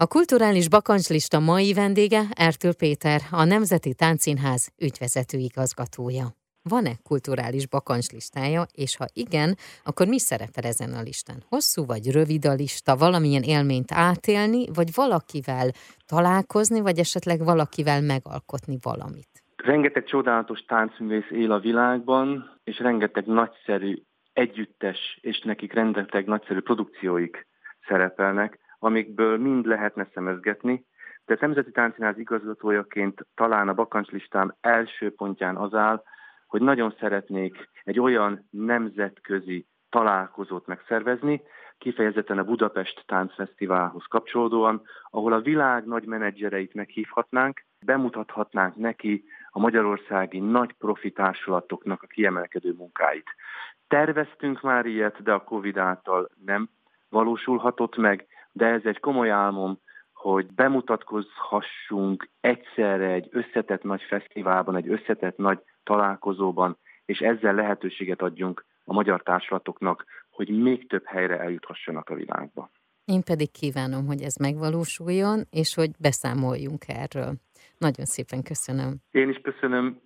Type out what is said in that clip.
A kulturális bakancslista mai vendége Ertl Péter, a Nemzeti Táncszínház ügyvezető igazgatója. Van-e kulturális bakancslistája, és ha igen, akkor mi szerepel ezen a listán? Hosszú vagy rövid a lista, valamilyen élményt átélni, vagy valakivel találkozni, vagy esetleg valakivel megalkotni valamit? Rengeteg csodálatos táncművész él a világban, és rengeteg nagyszerű együttes, és nekik rengeteg nagyszerű produkcióik szerepelnek, amikből mind lehetne szemezgetni, de a Nemzeti Táncszínház igazgatójaként talán a bakancslistám első pontján az áll, hogy nagyon szeretnék egy olyan nemzetközi találkozót megszervezni, kifejezetten a Budapest Táncfesztiválhoz kapcsolódóan, ahol a világ nagy menedzsereit meghívhatnánk, bemutathatnánk neki a magyarországi nagy profi társulatoknak a kiemelkedő munkáit. Terveztünk már ilyet, de a Covid által nem valósulhatott meg, de ez egy komoly álmom, hogy bemutatkozhassunk egyszerre egy összetett nagy fesztiválban, egy összetett nagy találkozóban, és ezzel lehetőséget adjunk a magyar társulatoknak, hogy még több helyre eljuthassanak a világba. Én pedig kívánom, hogy ez megvalósuljon, és hogy beszámoljunk erről. Nagyon szépen köszönöm. Én is köszönöm.